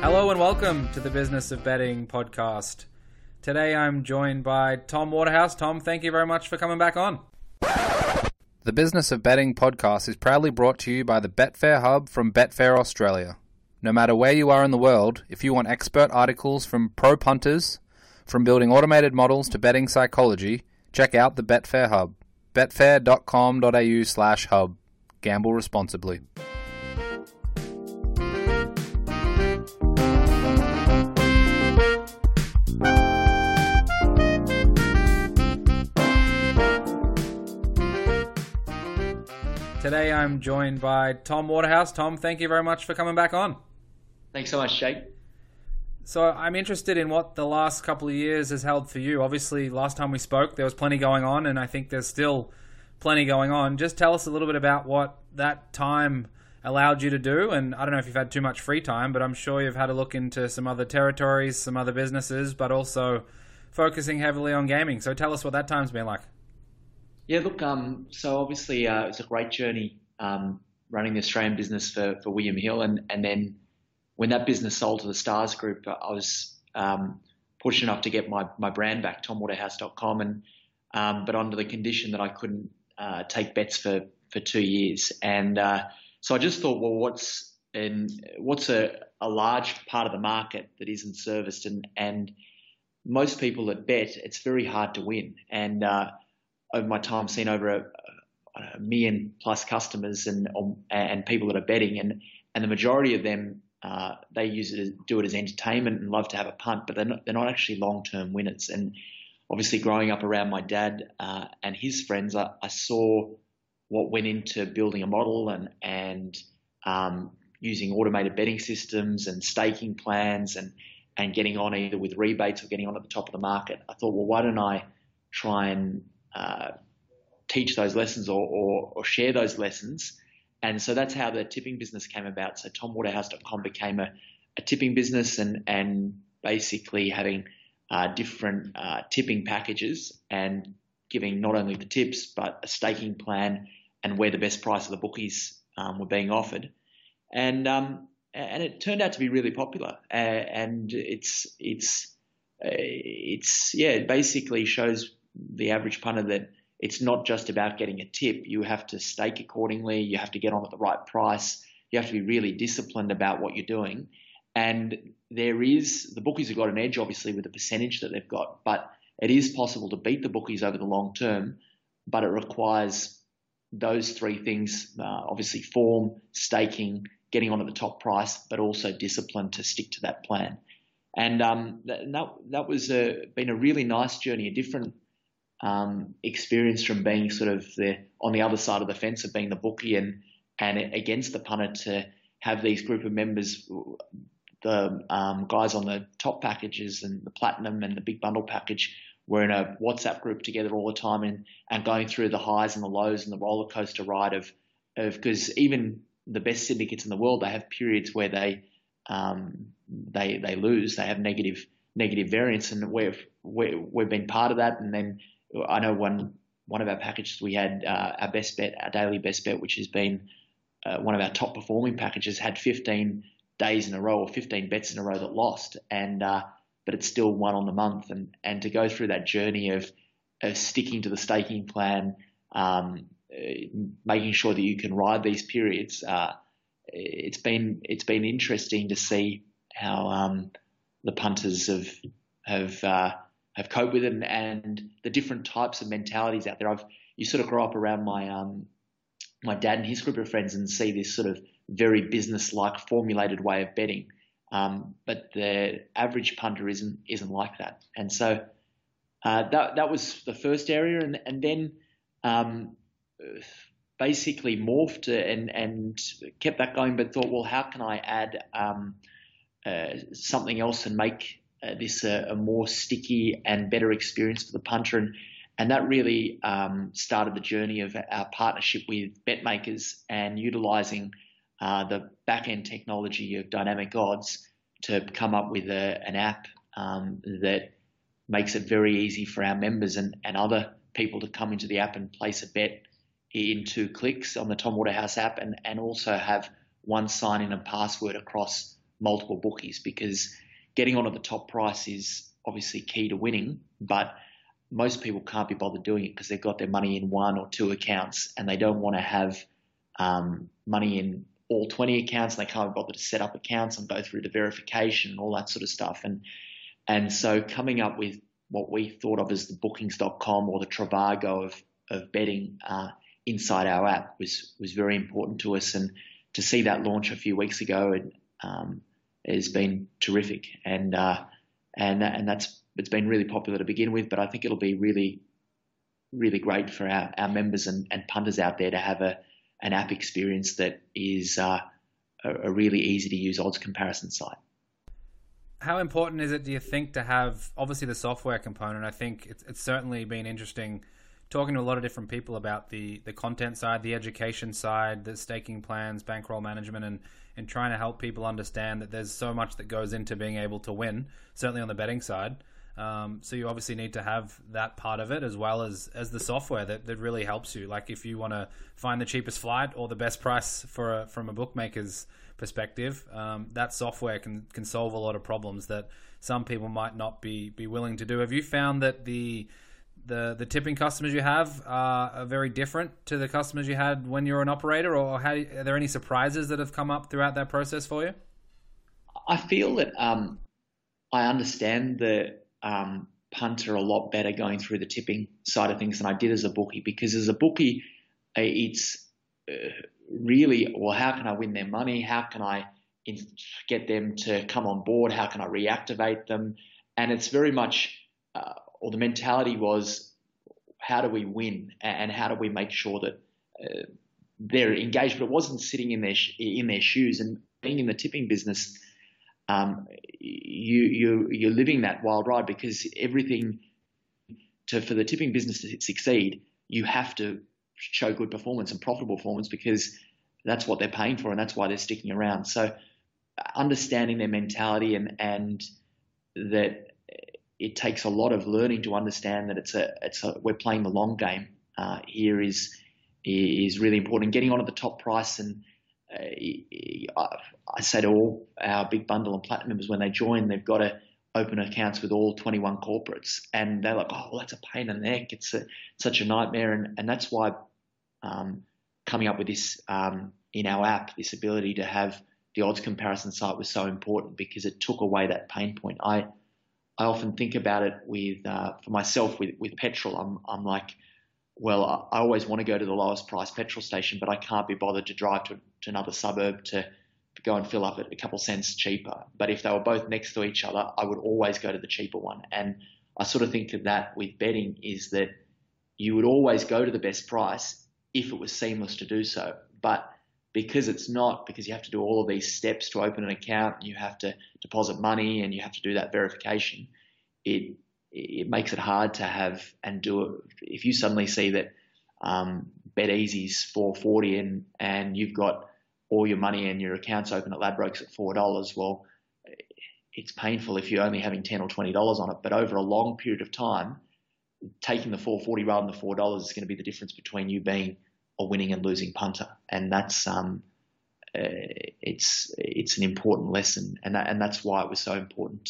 Hello and welcome to the Business of Betting podcast. Today I'm joined by Tom Waterhouse. Tom, thank you very much for coming back on. The Business of Betting podcast is proudly brought to you by the Betfair Hub from Betfair Australia. No matter where you are in the world, if you want expert articles from pro punters, from building automated models to betting psychology, check out the Betfair Hub. Betfair.com.au/hub. Gamble responsibly. Today I'm joined by Tom Waterhouse. Tom, thank you very much for coming back on. Thanks so much, Jake. So I'm interested in what the last couple of years has held for you. Obviously, last time we spoke, there was plenty going on, and I think there's still plenty going on. Just tell us a little bit about what that time allowed you to do. And I don't know if you've had too much free time, but I'm sure you've had a look into some other territories, some other businesses, but also focusing heavily on gaming. So tell us what that time's been like. Yeah, look, so obviously it's a great journey running the Australian business for William Hill. And then when that business sold to the Stars Group, I was fortunate enough to get my brand back, TomWaterhouse.com, and but under the condition that I couldn't take bets for 2 years. And so I just thought, well, what's a large part of the market that isn't serviced? And most people that bet, it's very hard to win. And over my time, seen over a million plus customers and people that are betting, and the majority of them. They use it as, do it as entertainment and love to have a punt, but they're not actually long-term winners. And obviously growing up around my dad and his friends, I saw what went into building a model and using automated betting systems and staking plans and getting on either with rebates or getting on at the top of the market. I thought, well, why don't I try and teach those lessons or share those lessons? And so that's how the tipping business came about. So TomWaterhouse.com became a tipping business and basically having different tipping packages and giving not only the tips but a staking plan and where the best price of the bookies were being offered. And it turned out to be really popular. And it basically shows the average punter that it's not just about getting a tip. You have to stake accordingly. You have to get on at the right price. You have to be really disciplined about what you're doing. And the bookies have got an edge, obviously, with the percentage that they've got. But it is possible to beat the bookies over the long term, but it requires those three things, obviously form, staking, getting on at the top price, but also discipline to stick to that plan. And that was been a really nice journey, a different experience from being sort of on the other side of the fence of being the bookie and against the punter to have these group of members, the guys on the top packages and the platinum and the big bundle package, were in a WhatsApp group together all the time and going through the highs and the lows and the roller coaster ride of because even the best syndicates in the world, they have periods where they lose, they have negative variance, and we've been part of that. And then I know one of our packages we had our best bet, our daily best bet, which has been one of our top performing packages, had 15 days in a row or 15 bets in a row that lost, and but it's still one on the month. And to go through that journey of sticking to the staking plan, making sure that you can ride these periods, it's been interesting to see how the punters have coped with it and the different types of mentalities out there. You sort of grow up around my dad and his group of friends and see this sort of very business-like formulated way of betting, but the average punter isn't like that. And so that was the first area, and then basically morphed and kept that going, but thought, well, how can I add something else and make this a more sticky and better experience for the punter, and that really started the journey of our partnership with Betmakers and utilising the back-end technology of dynamic odds to come up with an app that makes it very easy for our members and other people to come into the app and place a bet in 2 clicks on the Tom Waterhouse app, and also have one sign-in and password across multiple bookies, because getting onto the top price is obviously key to winning, but most people can't be bothered doing it because they've got their money in 1 or 2 accounts and they don't want to have money in all 20 accounts, and they can't be bothered to set up accounts and go through the verification and all that sort of stuff. And so coming up with what we thought of as the bookings.com or the Trivago of betting inside our app was very important to us, and to see that launch a few weeks ago has been terrific, and that's, it's been really popular to begin with, but I think it'll be really, really great for our members and punters out there to have an app experience that is a really easy to use odds comparison site. How important is it, do you think, to have obviously the software component? I think it's certainly been interesting talking to a lot of different people about the content side, the education side, the staking plans, bankroll management, and trying to help people understand that there's so much that goes into being able to win, certainly on the betting side. So you obviously need to have that part of it as well as the software that really helps you. Like if you want to find the cheapest flight or the best price from a bookmaker's perspective, that software can solve a lot of problems that some people might not be willing to do. Have you found that the tipping customers you have are very different to the customers you had when you were an operator, or are there any surprises that have come up throughout that process for you? I feel that I understand the punter a lot better going through the tipping side of things than I did as a bookie, because as a bookie, it's really, well, how can I win their money? How can I get them to come on board? How can I reactivate them? And it's very much, or the mentality was, how do we win and how do we make sure that they're engaged? But it wasn't sitting in their shoes. And being in the tipping business, you're living that wild ride, because everything for the tipping business to succeed, you have to show good performance and profitable performance, because that's what they're paying for and that's why they're sticking around. So understanding their mentality and that it takes a lot of learning to understand that we're playing the long game here is really important. Getting on at the top price, and I say to all our big bundle and platinum members when they join, they've got to open accounts with all 21 corporates, and they're like, oh, well, that's a pain in the neck. It's such a nightmare. And that's why coming up with this in our app, this ability to have the odds comparison site was so important, because it took away that pain point. I often think about it with for myself with petrol. I'm like, well, I always want to go to the lowest price petrol station, but I can't be bothered to drive to another suburb to go and fill up at a couple cents cheaper. But if they were both next to each other, I would always go to the cheaper one. And I sort of think of that with betting, is that you would always go to the best price if it was seamless to do so. But because it's not, because you have to do all of these steps to open an account, you have to deposit money and you have to do that verification, it makes it hard to have and do it. If you suddenly see that BetEasy's $4.40 and you've got all your money and your account's open at Ladbrokes at $4, well, it's painful if you're only having $10 or $20 on it. But over a long period of time, taking the $4.40 rather than the $4 is going to be the difference between you being a winning and losing punter. And that's it's an important lesson, and that's why it was so important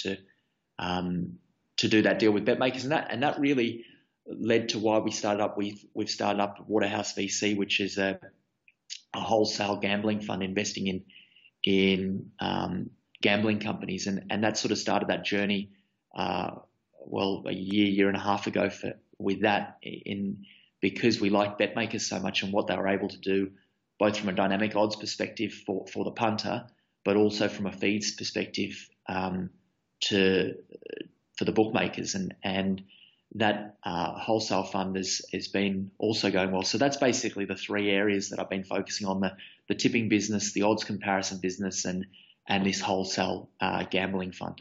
to do that deal with BetMakers, and that really led to why we started up. We've started up Waterhouse VC, which is a wholesale gambling fund investing in gambling companies, and that sort of started that journey. A year and a half ago with that, because we like BetMakers so much and what they were able to do, both from a dynamic odds perspective for the punter, but also from a feeds perspective for the bookmakers, and that wholesale fund has been also going well. So that's basically the three areas that I've been focusing on: the tipping business, the odds comparison business, and this wholesale gambling fund.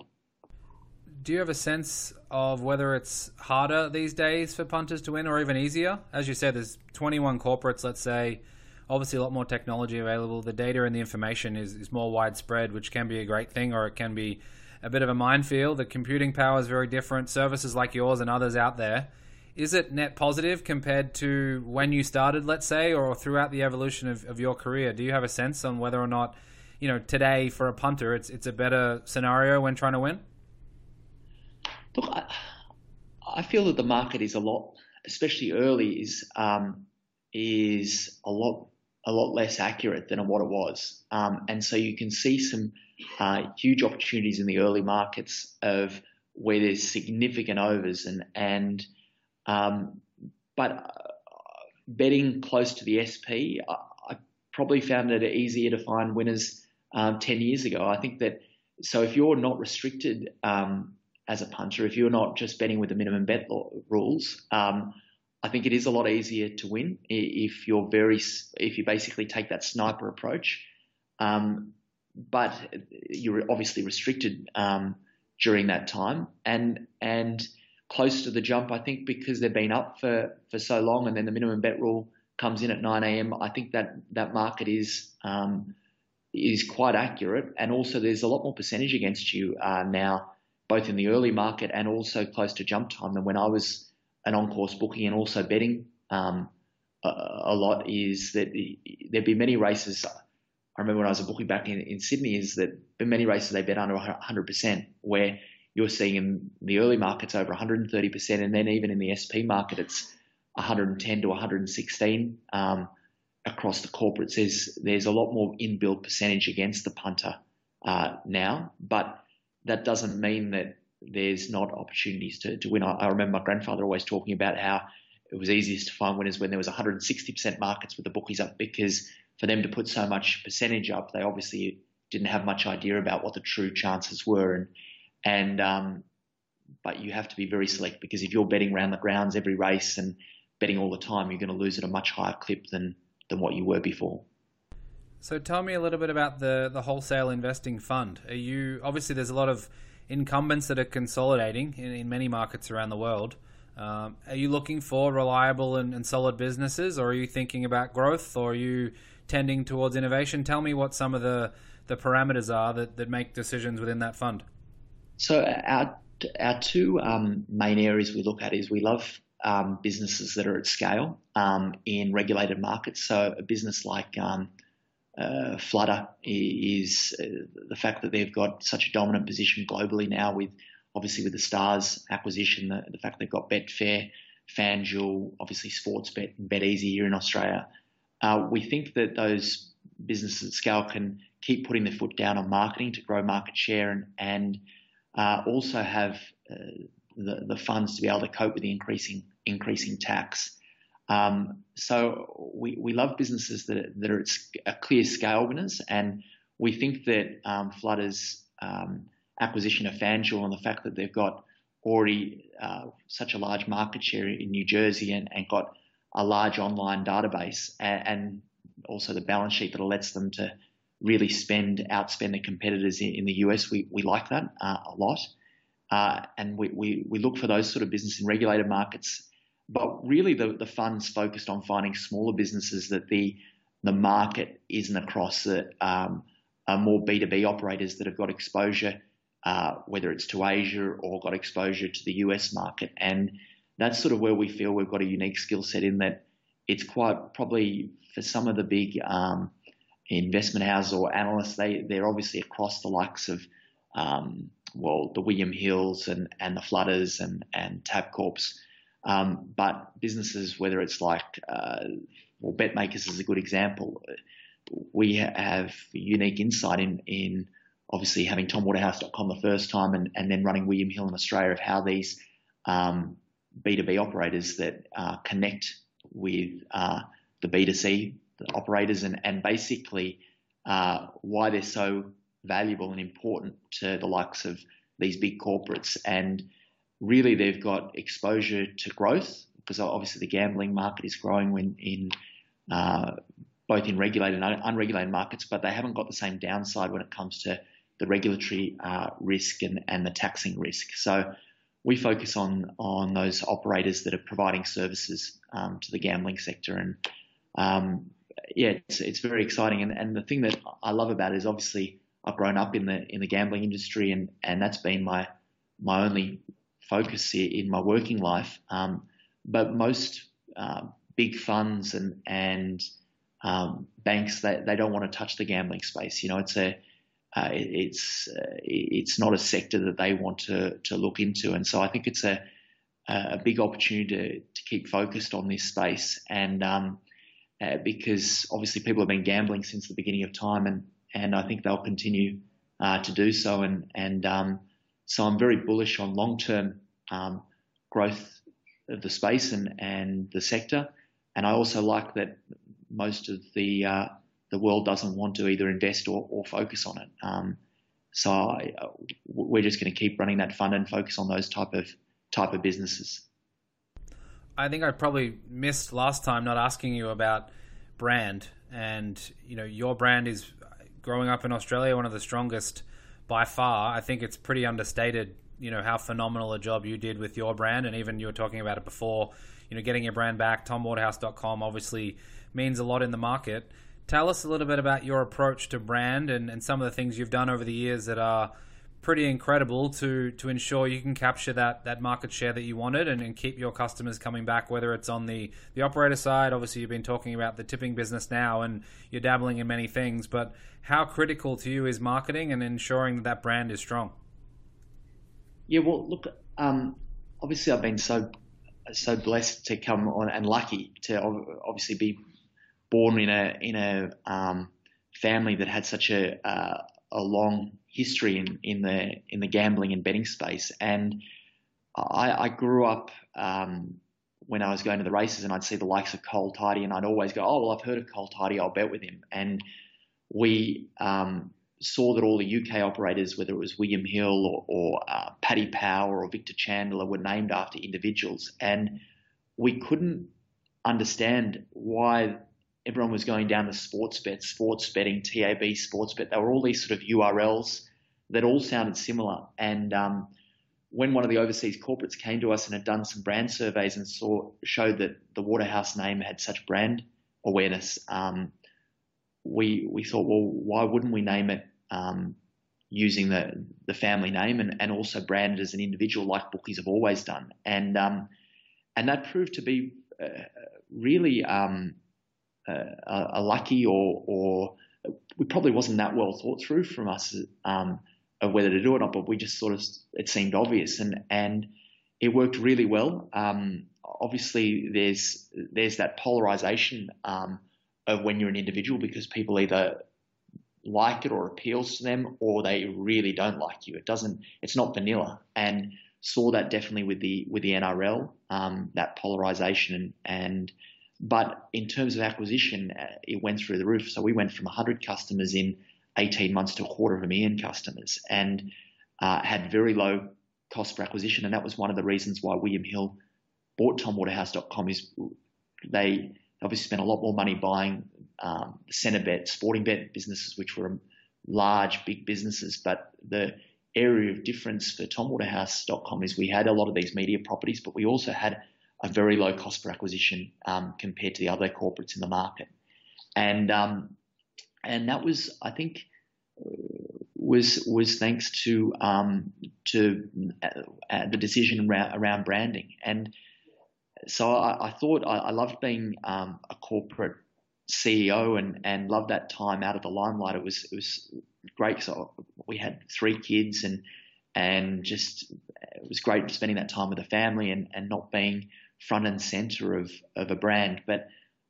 Do you have a sense of whether it's harder these days for punters to win, or even easier? As you said, there's 21 corporates, let's say, obviously a lot more technology available. The data and the information is more widespread, which can be a great thing, or it can be a bit of a minefield. The computing power is very different, services like yours and others out there. Is it net positive compared to when you started, let's say, or throughout the evolution of your career? Do you have a sense on whether or not, you know, today for a punter, it's a better scenario when trying to win? Look, I feel that the market is a lot, especially early, is a lot less accurate than what it was. And so you can see some huge opportunities in the early markets of where there's significant overs but betting close to the SP, I probably found it easier to find winners 10 years ago. I think that, so if you're not restricted as a punter, if you're not just betting with the minimum bet rules, I think it is a lot easier to win if you basically take that sniper approach. But you're obviously restricted during that time and close to the jump, I think, because they've been up for so long, and then the minimum bet rule comes in at 9 a.m. I think that market is quite accurate, and also there's a lot more percentage against you now, both in the early market and also close to jump time than when I was an on-course bookie and also betting a lot. Is that there'd be many races. I remember when I was a bookie back in Sydney, is that many races they bet under 100%, where you're seeing in the early markets over 130%, and then even in the SP market, it's 110 to 116 across the corporates. There's a lot more inbuilt percentage against the punter now, but that doesn't mean that there's not opportunities to win. I remember my grandfather always talking about how it was easiest to find winners when there was 160% markets with the bookies up, because for them to put so much percentage up, they obviously didn't have much idea about what the true chances were. But you have to be very select, because if you're betting round the grounds every race and betting all the time, you're going to lose at a much higher clip than what you were before. So tell me a little bit about the wholesale investing fund. Obviously there's a lot of incumbents that are consolidating in many markets around the world. Are you looking for reliable and solid businesses, or are you thinking about growth, or are you tending towards innovation? Tell me what some of the parameters are that make decisions within that fund. So our two main areas we look at is we love businesses that are at scale in regulated markets. So a business like Flutter is the fact that they've got such a dominant position globally now, with the Stars acquisition, the fact they've got Betfair, FanDuel, obviously SportsBet and BetEasy here in Australia. We think that those businesses at scale can keep putting their foot down on marketing to grow market share and also have the funds to be able to cope with the increasing tax. So we love businesses that are at clear scale winners, and we think that Flutter's acquisition of FanDuel and the fact that they've got already such a large market share in New Jersey and got a large online database and also the balance sheet that lets them to really outspend their competitors in the US. We like that a lot. And we look for those sort of business in regulated markets. But really the fund's focused on finding smaller businesses that the market isn't across, that are more B2B operators that have got exposure, whether it's to Asia or got exposure to the US market. And that's sort of where we feel we've got a unique skill set, in that it's quite probably for some of the big investment houses or analysts, they're obviously across the likes of, the William Hills and the Flutters and TAB Corps. But businesses, whether it's like, Betmakers is a good example. We have unique insight in obviously having TomWaterhouse.com the first time and then running William Hill in Australia, of how these B2B operators that connect with the B2C operators and basically why they're so valuable and important to the likes of these big corporates. And really they've got exposure to growth, because obviously the gambling market is growing in both in regulated and unregulated markets, but they haven't got the same downside when it comes to the regulatory risk and the taxing risk. So we focus on those operators that are providing services to the gambling sector, and it's very exciting. And the thing that I love about it is obviously I've grown up in the gambling industry, and that's been my only focus in my working life. But most big funds and banks, they don't want to touch the gambling space. You know, it's not a sector that they want to look into, and so I think it's a big opportunity to keep focused on this space, and because obviously people have been gambling since the beginning of time, and I think they'll continue to do so, so I'm very bullish on long-term growth of the space and the sector, and I also like that most of the world doesn't want to either invest or focus on it. So we're just going to keep running that fund and focus on those type of businesses. I think I probably missed last time not asking you about brand, and you know, your brand is growing up in Australia, one of the strongest by far. I think it's pretty understated, you know, how phenomenal a job you did with your brand, and even you were talking about it before, you know, getting your brand back. TomWaterhouse.com obviously means a lot in the market. Tell us a little bit about your approach to brand and some of the things you've done over the years that are pretty incredible to ensure you can capture that market share that you wanted and keep your customers coming back, whether it's on the operator side. Obviously, you've been talking about the tipping business now and you're dabbling in many things, but how critical to you is marketing and ensuring that brand is strong? Yeah, well, look, obviously I've been so blessed to come on and lucky to obviously be born in a family that had such a long history in the gambling and betting space, and I grew up when I was going to the races, and I'd see the likes of Cole Tidy, and I'd always go, oh well, I've heard of Cole Tidy, I'll bet with him. And we saw that all the UK operators, whether it was William Hill or Paddy Power or Victor Chandler, were named after individuals, and we couldn't understand why everyone was going down the SportsBet, sports betting, TAB, SportsBet. They were all these sort of URLs that all sounded similar. And when one of the overseas corporates came to us and had done some brand surveys and showed that the Waterhouse name had such brand awareness, we thought, well, why wouldn't we name it using the family name and also brand it as an individual like bookies have always done? And that proved to be really... a lucky or it probably wasn't that well thought through from us of whether to do it or not, but we just sort of, it seemed obvious and it worked really well. Obviously there's that polarization of when you're an individual, because people either like it or appeals to them or they really don't like you. It's not vanilla, and saw that definitely with the NRL, that polarization But in terms of acquisition, it went through the roof. So we went from 100 customers in 18 months to 250,000 customers, and had very low cost per acquisition. And that was one of the reasons why William Hill bought TomWaterhouse.com, is they obviously spent a lot more money buying Centrebet, Sportingbet businesses, which were large, big businesses. But the area of difference for TomWaterhouse.com is we had a lot of these media properties, but we also had a very low cost per acquisition compared to the other corporates in the market, and that was, I think, was thanks to the decision around branding. And so I thought I loved being a corporate CEO and loved that time out of the limelight. It was great because we had 3 kids and just it was great spending that time with the family and not being front and center of a brand. But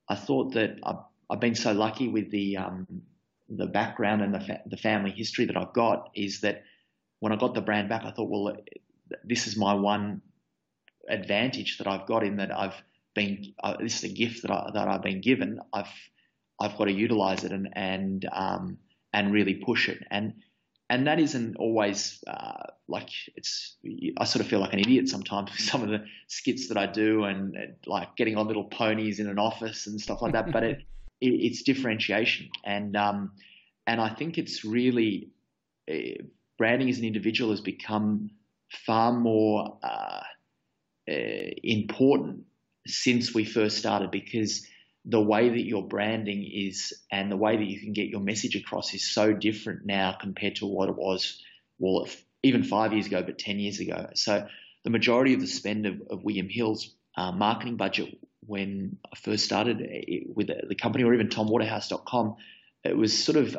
I thought that I've been so lucky with the background and the family history that I've got, is that when I got the brand back, I thought, well, this is my one advantage that I've got, in that I've been this is a gift that I've been given. I've got to utilize it and really push it. And that isn't always I sort of feel like an idiot sometimes with some of the skits that I do, and like getting on little ponies in an office and stuff like that. But it's differentiation, and I think it's really branding as an individual has become far more important since we first started, because the way that your branding is and the way that you can get your message across is so different now compared to what it was, well, even 5 years ago, but 10 years ago. So the majority of the spend of William Hill's marketing budget when I first started it, with the company, or even TomWaterhouse.com, it was sort of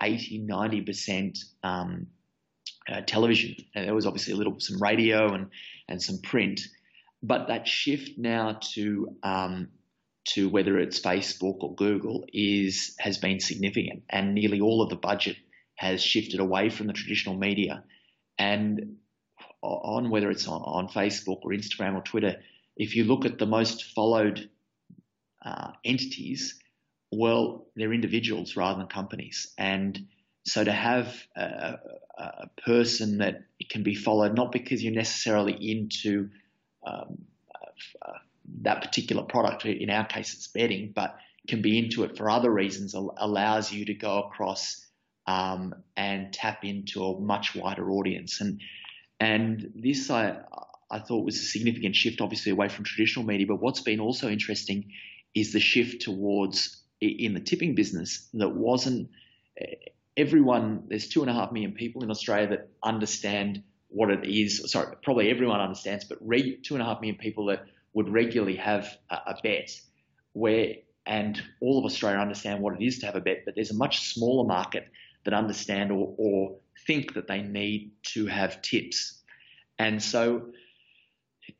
80-90% television. And there was obviously some radio and some print. But that shift now to whether it's Facebook or Google has been significant, and nearly all of the budget has shifted away from the traditional media and on, whether it's on Facebook or Instagram or Twitter. If you look at the most followed entities, well, they're individuals rather than companies. And so to have a person that can be followed, not because you're necessarily into that particular product, in our case it's betting, but can be into it for other reasons, allows you to go across and tap into a much wider audience. And this I thought was a significant shift, obviously, away from traditional media. But what's been also interesting is the shift towards, in the tipping business, that wasn't everyone. There's 2.5 million people in Australia that understand what it is. Sorry, probably everyone understands, but 2.5 million people that would regularly have a bet, and all of Australia understand what it is to have a bet, but there's a much smaller market that understand or think that they need to have tips. And so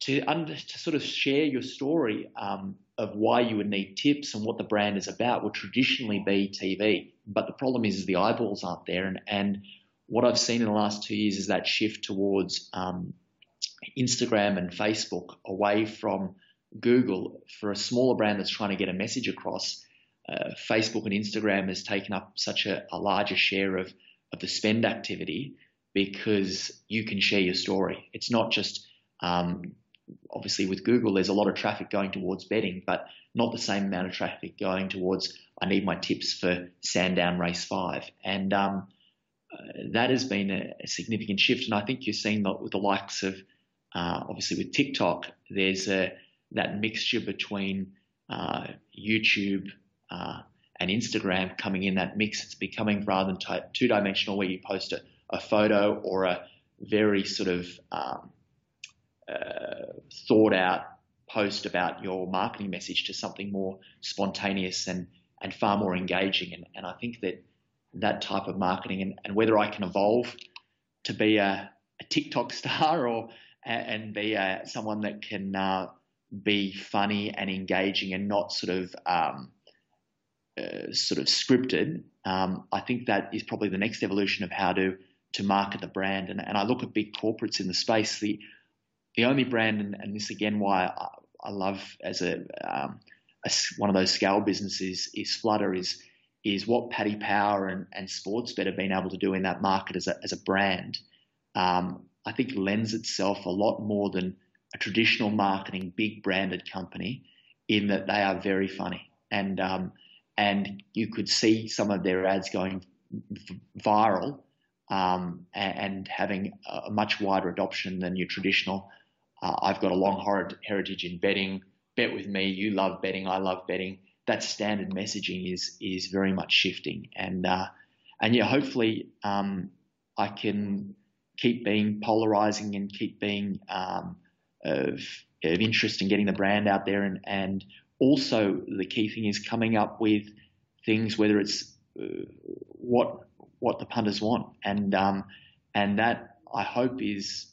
to sort of share your story of why you would need tips and what the brand is about would traditionally be TV. But the problem is the eyeballs aren't there. And what I've seen in the last 2 years is that shift towards Instagram and Facebook, away from Google. For a smaller brand that's trying to get a message across, Facebook and Instagram has taken up such a larger share of the spend activity, because you can share your story. It's not just obviously with Google, there's a lot of traffic going towards betting, but not the same amount of traffic going towards I need my tips for Sandown Race 5. And that has been a significant shift. And I think you're seeing that with the likes of obviously with TikTok, there's that mixture between YouTube and Instagram coming in that mix. It's becoming, rather than two-dimensional, where you post a photo or a very sort of thought-out post about your marketing message, to something more spontaneous and far more engaging. And I think that type of marketing, and whether I can evolve to be a TikTok star and be someone that can be funny and engaging and not sort of scripted, I think that is probably the next evolution of how to market the brand. And I look at big corporates in the space. The only brand, and this again why I love as one of those scale businesses is Flutter, is what Paddy Power and SportsBet have been able to do in that market as a brand. I think lends itself a lot more than a traditional marketing big branded company, in that they are very funny, and you could see some of their ads going viral. And having a much wider adoption than your traditional, I've got a long heritage in betting, bet with me, you love betting, I love betting. That standard messaging is very much shifting. And yeah, hopefully I can keep being polarizing and keep being of interest in getting the brand out there. And also the key thing is coming up with things, whether it's what the punters want, and that I hope is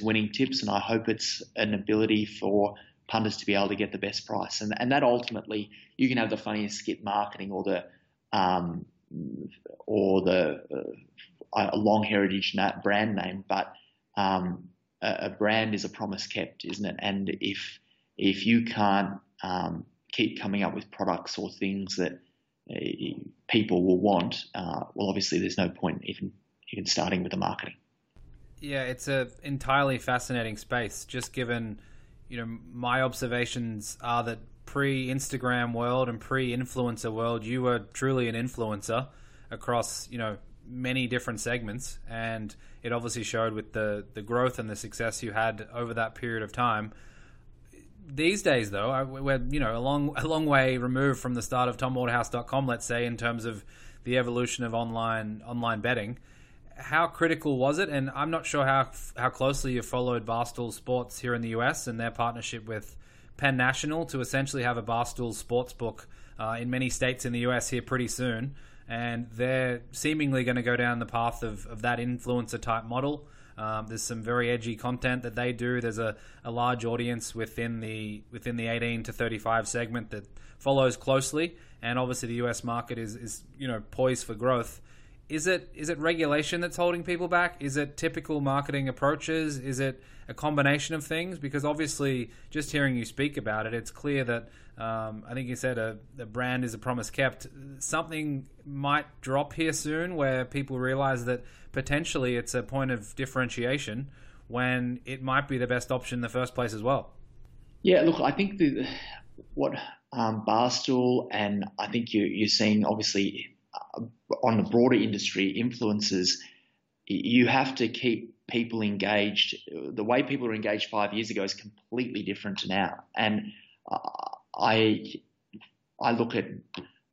winning tips, and I hope it's an ability for punters to be able to get the best price, and that ultimately you can have the funniest skit marketing or the long heritage brand name, but a brand is a promise kept, isn't it? And if you can't keep coming up with products or things that people will want, well, obviously there's no point even starting with the marketing. Yeah, it's an entirely fascinating space, just given, my observations are that pre-Instagram world and pre-influencer world, you were truly an influencer across, many different segments. And it obviously showed with the growth and the success you had over that period of time. these days, though, we're, you know, a long way removed from the start of TomWaterhouse.com, let's say, in terms of the evolution of online betting. How critical was it? And I'm not sure how closely you followed Barstool Sports here in the US and their partnership with Penn National to essentially have a Barstool Sportsbook in many states in the US here pretty soon. And they're seemingly going to go down the path of that influencer-type model. There's some very edgy content that they do. There's a large audience within the 18 to 35 segment that follows closely, and obviously the US market is poised for growth. Is it regulation that's holding people back? Is it typical marketing approaches? Is it a combination of things? Because obviously, just hearing you speak about it, it's clear that I think you said a brand is a promise kept. Something might drop here soon where people realize that potentially it's a point of differentiation when it might be the best option in the first place as well. Yeah, look, I think Barstool, and I think you're seeing obviously on the broader industry influencers, you have to keep people engaged. The way people were engaged 5 years ago is completely different to now. And I look at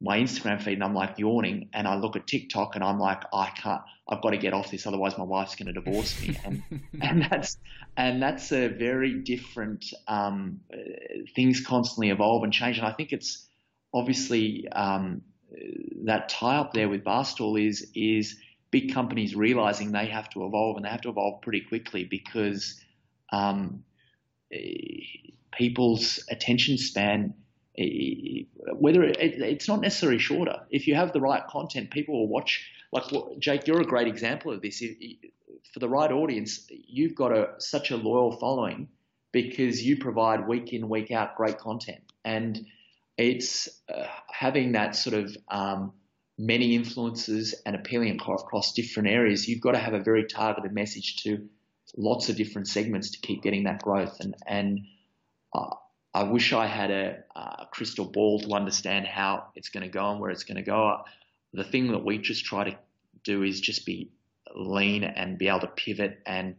my Instagram feed and I'm like yawning, and I look at TikTok and I'm like, I can't, I've got to get off this, otherwise my wife's going to divorce me. And that's a very different, things constantly evolve and change. And I think it's obviously, that tie up there with Barstool is big companies realizing they have to evolve, and they have to evolve pretty quickly because people's attention span, whether it's not necessarily shorter. If you have the right content, people will watch. Like, Jake, you're a great example of this. For the right audience, you've got such a loyal following because you provide week in, week out great content. And it's having that sort of many influences and appealing across different areas. You've got to have a very targeted message to lots of different segments to keep getting that growth. And I wish I had a crystal ball to understand how it's going to go and where it's going to go. The thing that we just try to do is just be lean and be able to pivot and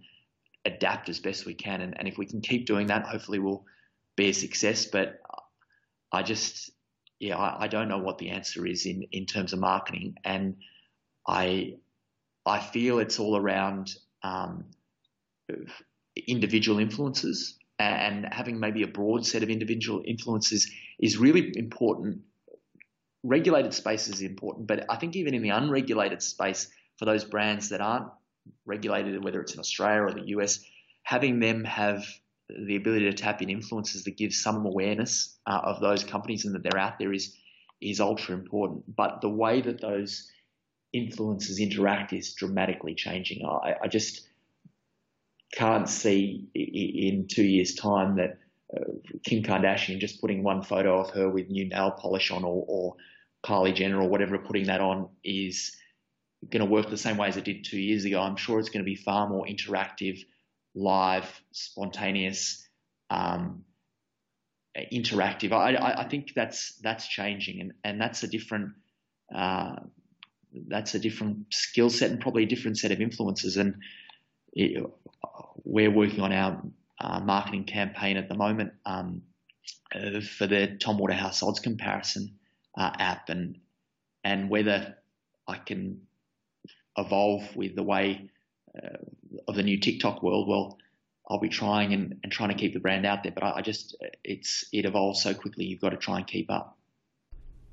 adapt as best we can. And if we can keep doing that, hopefully we'll be a success. But I don't know what the answer is in terms of marketing, and I feel it's all around individual influences, and having maybe a broad set of individual influences is really important. Regulated space is important, but I think even in the unregulated space for those brands that aren't regulated, whether it's in Australia or the US, having them have the ability to tap in influencers that gives some awareness of those companies and that they're out there is ultra important. But the way that those influencers interact is dramatically changing. I just can't see in 2 years' time that Kim Kardashian just putting one photo of her with new nail polish on, or Kylie Jenner or whatever, putting that on is going to work the same way as it did 2 years ago. I'm sure it's going to be far more interactive, live, spontaneous, interactive. I think that's changing, and that's a different skill set and probably a different set of influences. And we're working on our marketing campaign at the moment for the Tom Waterhouse odds comparison app, and whether I can evolve with the way of the new TikTok world. Well, I'll be trying and trying to keep the brand out there, but it evolves so quickly, you've got to try and keep up.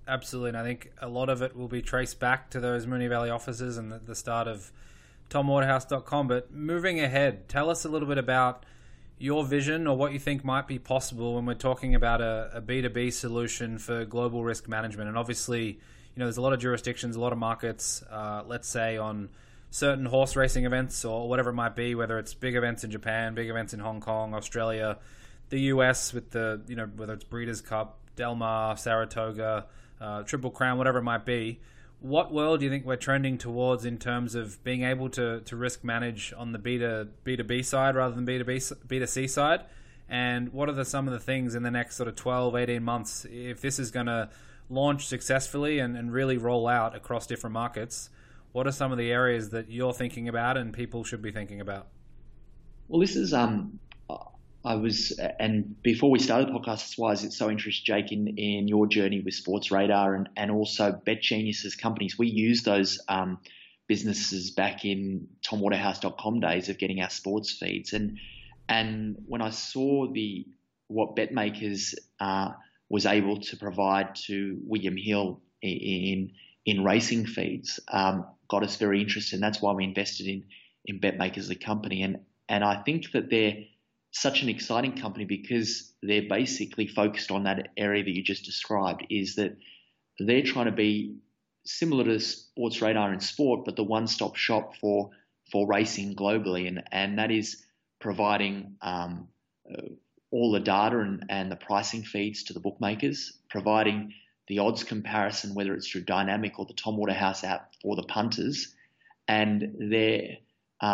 Absolutely, and I think a lot of it will be traced back to those Moonee Valley offices and the start of TomWaterhouse.com. But moving ahead, tell us a little bit about your vision or what you think might be possible when we're talking about a B2B solution for global risk management. And obviously, there's a lot of jurisdictions, a lot of markets, let's say on certain horse racing events or whatever it might be, whether it's big events in Japan, big events in Hong Kong, Australia, the US with the, whether it's Breeders' Cup, Del Mar, Saratoga, Triple Crown, whatever it might be. What world do you think we're trending towards in terms of being able to risk manage on the B2B side rather than B2C side? And what are some of the things in the next sort of 12, 18 months, if this is going to launch successfully and really roll out across different markets? What are some of the areas that you're thinking about and people should be thinking about? Well, this is And before we started the podcast, that's why it's so interesting, Jake, in your journey with SportsRadar and also Bet Genius as companies. We use those businesses back in TomWaterhouse.com days of getting our sports feeds. And when I saw what Betmakers was able to provide to William Hill in racing feeds, got us very interested. And that's why we invested in Betmakers as a company. And I think that they're such an exciting company because they're basically focused on that area that you just described, is that they're trying to be similar to SportsRadar and sport, but the one-stop shop for racing globally. And that is providing all the data and the pricing feeds to the bookmakers, providing the odds comparison, whether it's through Dynamic or the Tom Waterhouse app for the punters, and they're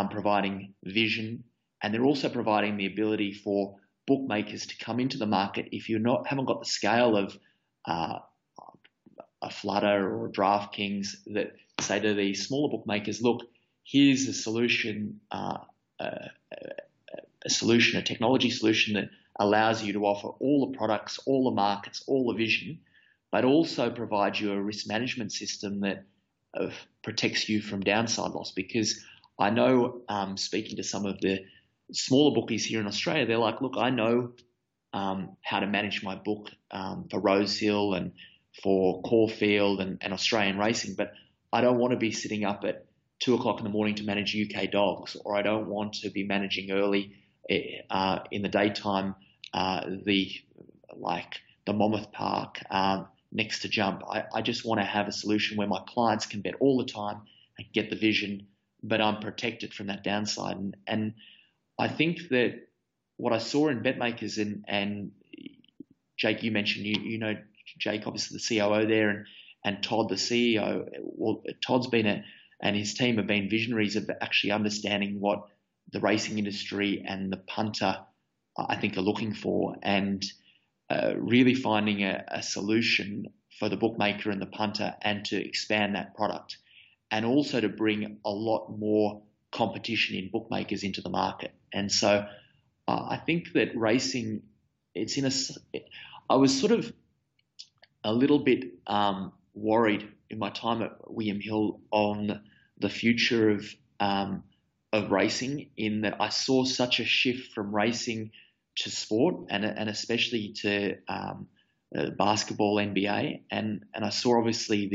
providing vision. And they're also providing the ability for bookmakers to come into the market if you haven't got the scale of a Flutter or a DraftKings that say to the smaller bookmakers, look, here's a technology solution that allows you to offer all the products, all the markets, all the vision, but also provides you a risk management system that protects you from downside loss. Because I know speaking to some of the smaller bookies here in Australia, they're like, look, I know how to manage my book for Rosehill and for Caulfield and Australian racing, but I don't want to be sitting up at 2 o'clock in the morning to manage UK dogs, or I don't want to be managing early in the daytime the Monmouth Park next to jump. I just want to have a solution where my clients can bet all the time and get the vision, but I'm protected from that downside. And I think that what I saw in BetMakers, and Jake, you mentioned, you know, Jake, obviously the COO there, and Todd, the CEO. Well, Todd's been and his team have been visionaries of actually understanding what the racing industry and the punter, I think, are looking for, and really finding a solution for the bookmaker and the punter, and to expand that product, and also to bring a lot more competition in bookmakers into the market. And so I think that racing, I was sort of a little bit worried in my time at William Hill on the future of racing, in that I saw such a shift from racing to sport and especially to basketball, NBA, and I saw obviously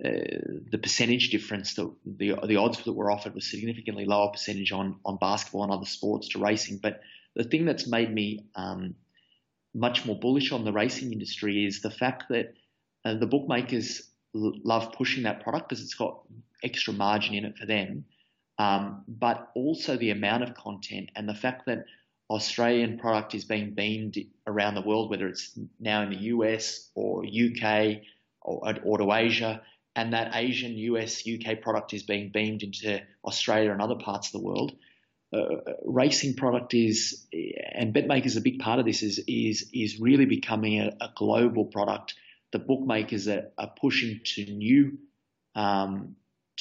the percentage difference, that the odds that were offered was significantly lower percentage on basketball and other sports to racing. But the thing that's made me much more bullish on the racing industry is the fact that the bookmakers love pushing that product because it's got extra margin in it for them, but also the amount of content and the fact that Australian product is being beamed around the world, whether it's now in the US or UK or to Asia, and that Asian, US, UK product is being beamed into Australia and other parts of the world. Racing product is, and BetMakers, a big part of this is really becoming a global product. The bookmakers are pushing to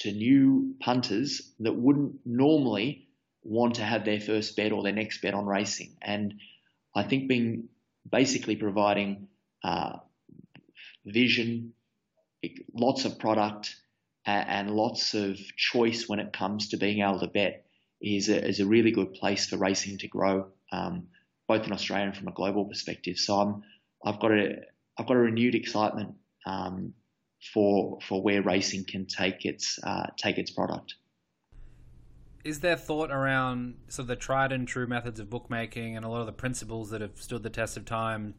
new punters that wouldn't normally want to have their first bet or their next bet on racing. And I think being basically providing vision, lots of product and lots of choice when it comes to being able to bet is a really good place for racing to grow, both in Australia and from a global perspective. So I've got a renewed excitement for where racing can take its product. Is there thought around sort of the tried and true methods of bookmaking and a lot of the principles that have stood the test of time,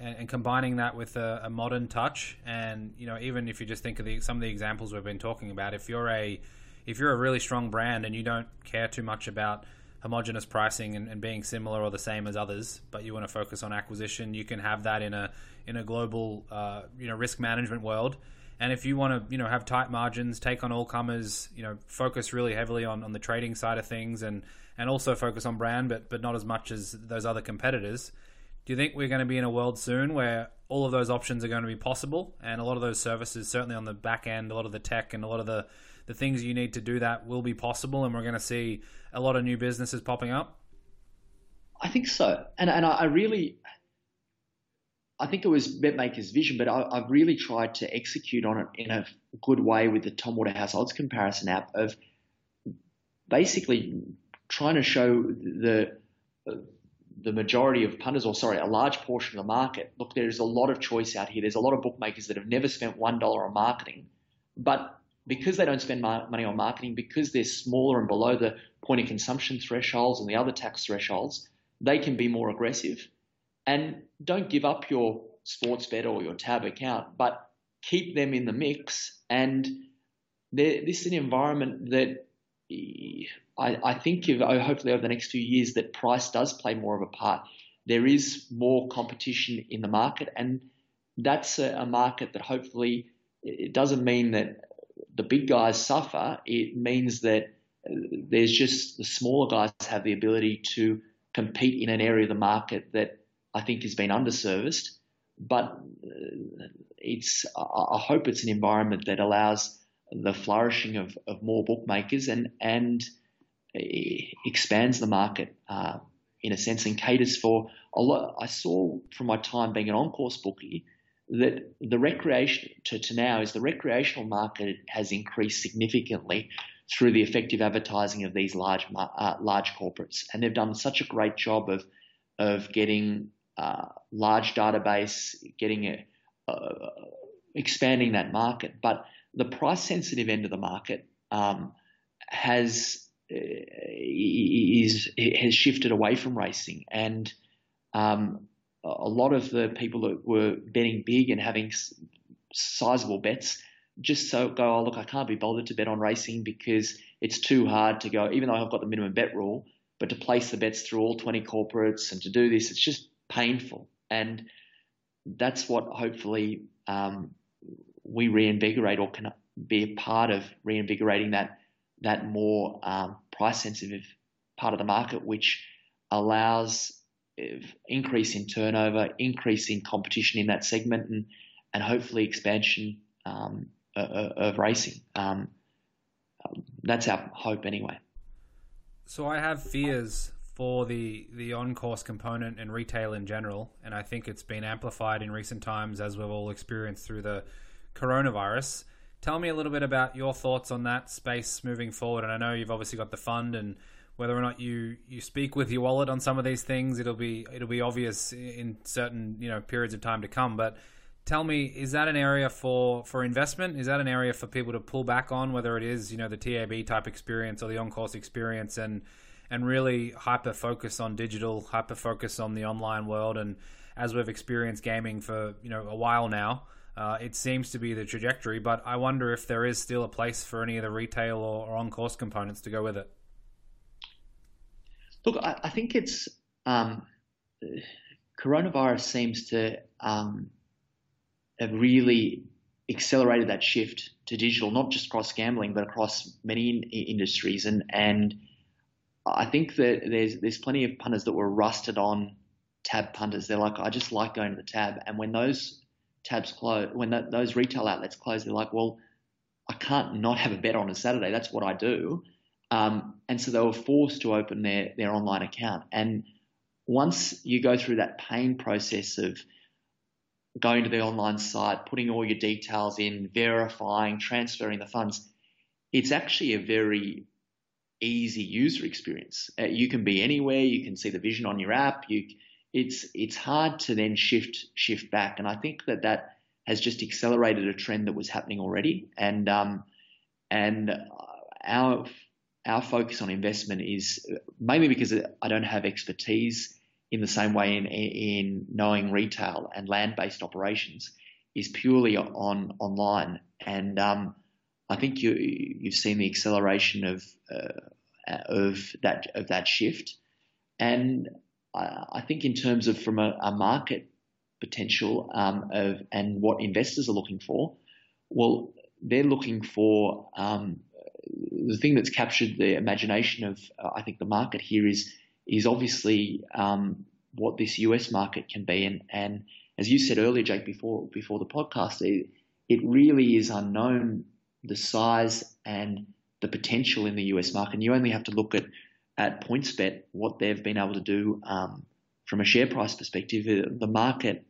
and combining that with a modern touch? And, you know, even if you just think of some of the examples we've been talking about, if you're a really strong brand and you don't care too much about homogenous pricing and being similar or the same as others, but you want to focus on acquisition, you can have that in a global risk management world. And if you want to have tight margins, take on all comers, focus really heavily on the trading side of things, and also focus on brand, but not as much as those other competitors. Do you think we're going to be in a world soon where all of those options are going to be possible, and a lot of those services, certainly on the back end, a lot of the tech and a lot of the things you need to do that will be possible, and we're going to see a lot of new businesses popping up? I think so. And I think it was BetMaker's vision, but I've really tried to execute on it in a good way with the Tom Waterhouse odds comparison app of basically trying to show the majority of punters, or sorry, a large portion of the market, look, there's a lot of choice out here. There's a lot of bookmakers that have never spent $1 on marketing, but because they don't spend money on marketing, because they're smaller and below the point of consumption thresholds and the other tax thresholds, they can be more aggressive. And don't give up your SportsBet or your TAB account, but keep them in the mix. And this is an environment that I think, hopefully over the next few years, that price does play more of a part. There is more competition in the market, and that's a market that hopefully, it doesn't mean that the big guys suffer. It means that there's just the smaller guys have the ability to compete in an area of the market that I think has been underserviced, but I hope it's an environment that allows the flourishing of more bookmakers and expands the market in a sense, and caters for a lot. I saw from my time being an on-course bookie that the recreation to now is the recreational market has increased significantly through the effective advertising of these large corporates, and they've done such a great job of getting large database, expanding that market. But the price sensitive end of the market has shifted away from racing, and a lot of the people that were betting big and having sizable bets just go, oh, look, I can't be bothered to bet on racing because it's too hard to go, even though I've got the minimum bet rule, but to place the bets through all 20 corporates and to do this, it's just painful. And that's what hopefully we reinvigorate, or can be a part of reinvigorating that more price-sensitive part of the market, which allows increase in turnover, increase in competition in that segment, and hopefully expansion of racing. That's our hope anyway. So I have fears for the on-course component and retail in general, and I think it's been amplified in recent times, as we've all experienced through the coronavirus. Tell me a little bit about your thoughts on that space moving forward. And I know you've obviously got the fund, and whether or not you speak with your wallet on some of these things, it'll be obvious in certain periods of time to come. But tell me, is that an area for investment? Is that an area for people to pull back on, whether it is the TAB type experience or the on-course experience, and really hyper-focus on digital, hyper-focus on the online world? And as we've experienced gaming for a while now, it seems to be the trajectory. But I wonder if there is still a place for any of the retail or on-course components to go with it. Look, I think it's coronavirus seems to have really accelerated that shift to digital, not just across gambling, but across many industries. And I think that there's plenty of punters that were rusted on TAB punters. They're like, I just like going to the TAB. And when those TABs close, when those retail outlets close, they're like, well, I can't not have a bet on a Saturday. That's what I do. And so they were forced to open their online account. And once you go through that pain process of going to the online site, putting all your details in, verifying, transferring the funds, it's actually a very easy user experience. You can be anywhere. You can see the vision on your app. It's hard to then shift back. And I think that has just accelerated a trend that was happening already. And our focus on investment is mainly because I don't have expertise in the same way in knowing retail and land-based operations, is purely on online. And I think you've seen the acceleration of that shift. And I think in terms of from a market potential and what investors are looking for, well, they're looking for the thing that's captured the imagination of I think the market here is obviously what this US market can be. And as you said earlier, Jake, before the podcast, it really is unknown, the size and the potential in the US market. And you only have to look at at PointsBet, what they've been able to do from a share price perspective. The market,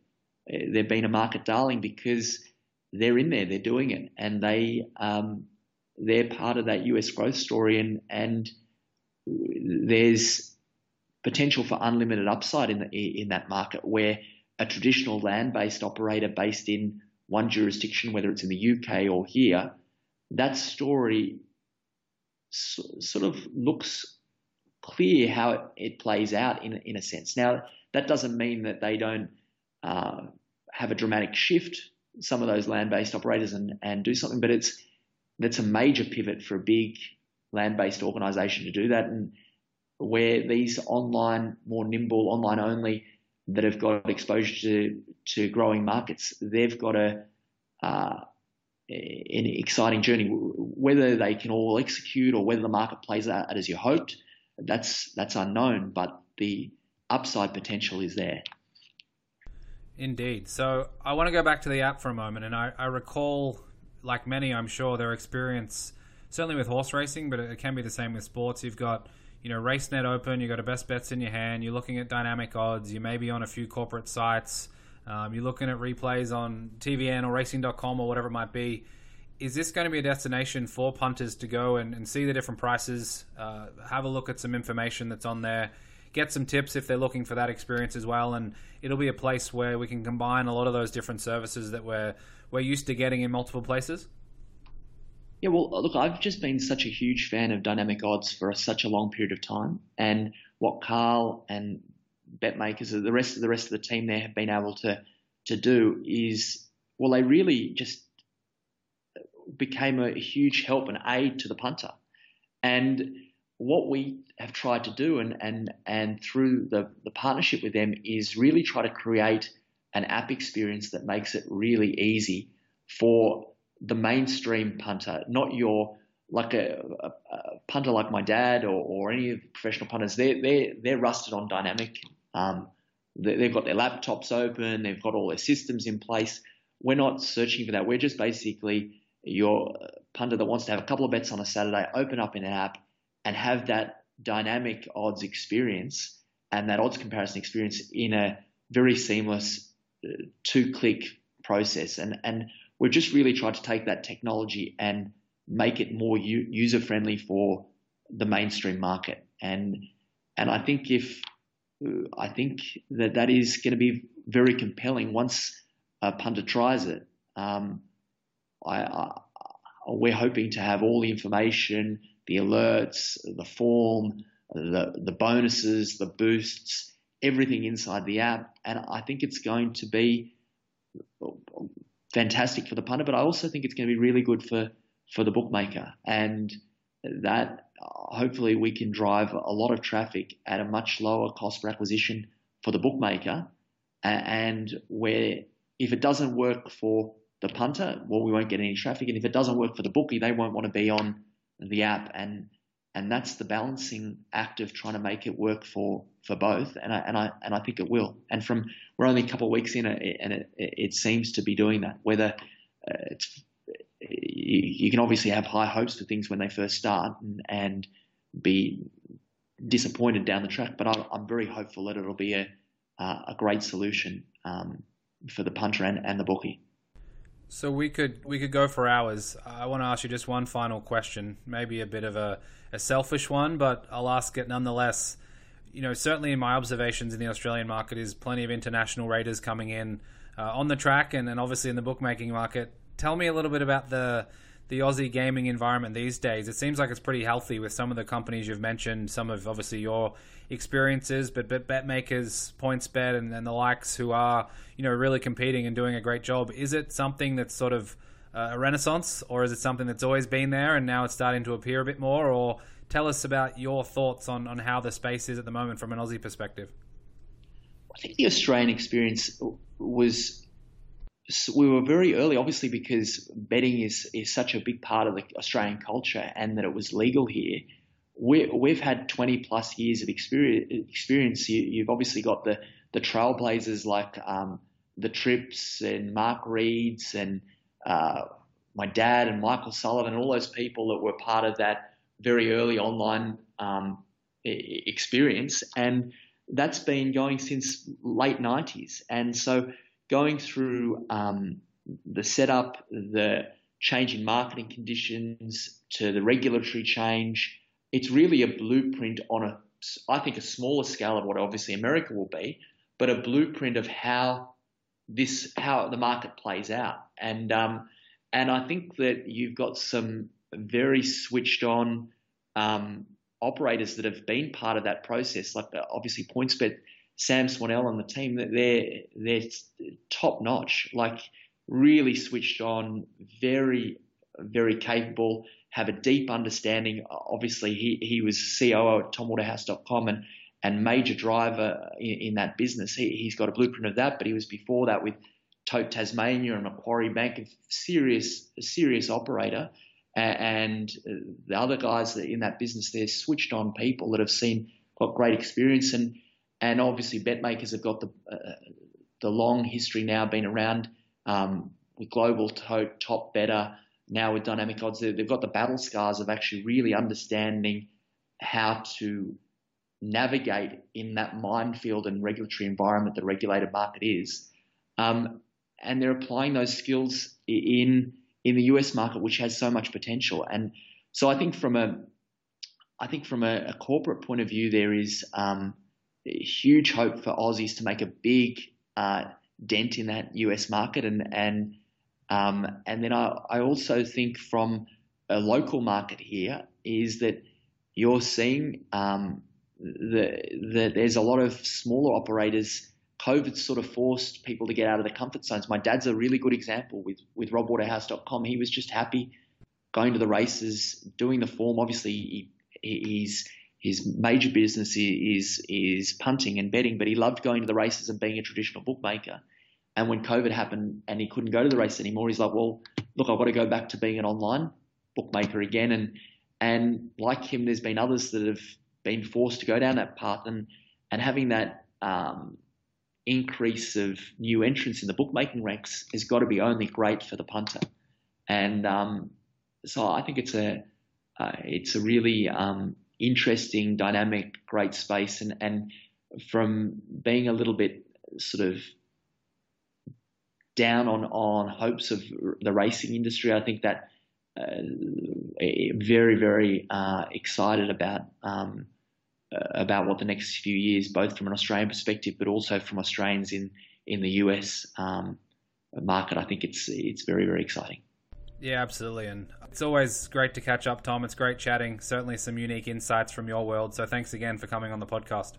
they've been a market darling because they're in there, they're doing it, and they're part of that US growth story, and there's potential for unlimited upside in that market, where a traditional land-based operator based in one jurisdiction, whether it's in the UK or here, that story sort of looks clear how it plays out in a sense. Now, that doesn't mean that they don't have a dramatic shift, some of those land-based operators, and do something, but that's a major pivot for a big land-based organisation to do that. And where these online, more nimble, online only, that have got exposure to growing markets, they've got an exciting journey. Whether they can all execute or whether the market plays out as you hoped, that's unknown, but the upside potential is there. Indeed. So I want to go back to the app for a moment, and I recall, like many, I'm sure, their experience, certainly with horse racing, but it can be the same with sports. You've got, RaceNet open, you've got a best bets in your hand, you're looking at dynamic odds, you may be on a few corporate sites, you're looking at replays on TVN or racing.com or whatever it might be. Is this going to be a destination for punters to go and see the different prices, have a look at some information that's on there, get some tips if they're looking for that experience as well, and it'll be a place where we can combine a lot of those different services that we're used to getting in multiple places? Yeah, well, look, I've just been such a huge fan of dynamic odds for such a long period of time, and what Carl and Betmakers, the rest of the team there, have been able to do is, well, they really just became a huge help and aid to the punter. And what we have tried to do, and through the partnership with them, is really try to create an app experience that makes it really easy for the mainstream punter, not your like a punter like my dad or any of the professional punters. They're rusted on dynamic. They've got their laptops open. They've got all their systems in place. We're not searching for that. We're just basically your punter that wants to have a couple of bets on a Saturday, open up in an app and have that dynamic odds experience and that odds comparison experience in a very seamless two-click process. And we've just really tried to take that technology and make it more user-friendly for the mainstream market. And I think that is going to be very compelling once a punter tries it. We're hoping to have all the information, the alerts, the form, the bonuses, the boosts, everything inside the app. And I think it's going to be fantastic for the punter, but I also think it's going to be really good for the bookmaker. And that hopefully we can drive a lot of traffic at a much lower cost per acquisition for the bookmaker. And where if it doesn't work for the punter, well, we won't get any traffic. And if it doesn't work for the bookie, they won't want to be on the app. And that's the balancing act of trying to make it work for both. And I think it will. And we're only a couple of weeks in, and it seems to be doing that. Whether you can obviously have high hopes for things when they first start and be disappointed down the track. But I'm very hopeful that it'll be a great solution for the punter and the bookie. So we could go for hours. I want to ask you just one final question, maybe a bit of a selfish one, but I'll ask it nonetheless. Certainly in my observations in the Australian market is plenty of international raiders coming in on the track and obviously in the bookmaking market. Tell me a little bit about the Aussie gaming environment these days. It seems like it's pretty healthy with some of the companies you've mentioned, some of obviously your experiences, but BetMakers, PointsBet and the likes who are, really competing and doing a great job. Is it something that's sort of a renaissance, or is it something that's always been there and now it's starting to appear a bit more? Or tell us about your thoughts on how the space is at the moment from an Aussie perspective. I think the Australian experience was... So we were very early, obviously, because betting is such a big part of the Australian culture, and that it was legal here. We've had 20-plus years of experience. You've obviously got the trailblazers like the Trips and Mark Reeds and my dad and Michael Sullivan and all those people that were part of that very early online experience, and that's been going since late 90s. And so going through the setup, the change in marketing conditions to the regulatory change, it's really a blueprint on a, I think, a smaller scale of what obviously America will be, but a blueprint of how the market plays out. And I think that you've got some very switched on operators that have been part of that process, like obviously PointsBet, Sam Swanell and the team, they're top notch, like really switched on, very, very capable, have a deep understanding. Obviously he was COO at TomWaterhouse.com and major driver in that business. He's got a blueprint of that, but he was before that with Tote Tasmania and Macquarie Bank, a serious operator. And the other guys that in that business, they're switched on people that have got great experience. And obviously BetMakers have got the long history now, been around with Global Tote, Top Better, now with Dynamic Odds. They've got the battle scars of actually really understanding how to navigate in that minefield and regulatory environment the regulated market is. And they're applying those skills in the US market, which has so much potential. And so I think from a corporate point of view, there is huge hope for Aussies to make a big dent in that US market. And then I also think from a local market here is that you're seeing there's a lot of smaller operators. COVID sort of forced people to get out of their comfort zones. My dad's a really good example with RobWaterhouse.com. He was just happy going to the races, doing the form. Obviously, his major business is punting and betting, but he loved going to the races and being a traditional bookmaker. And when COVID happened and he couldn't go to the race anymore, he's like, well, look, I've got to go back to being an online bookmaker again. And like him, there's been others that have been forced to go down that path. And having that increase of new entrants in the bookmaking ranks has got to be only great for the punter. And so I think it's a really interesting, dynamic, great space. And from being a little bit sort of down on hopes of the racing industry, I think that very, very excited about what the next few years, both from an Australian perspective, but also from Australians in the US market. I think it's very, very exciting. Yeah, absolutely. And it's always great to catch up, Tom. It's great chatting. Certainly some unique insights from your world. So thanks again for coming on the podcast.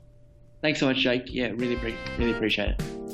Thanks so much, Jake. Yeah, really appreciate it.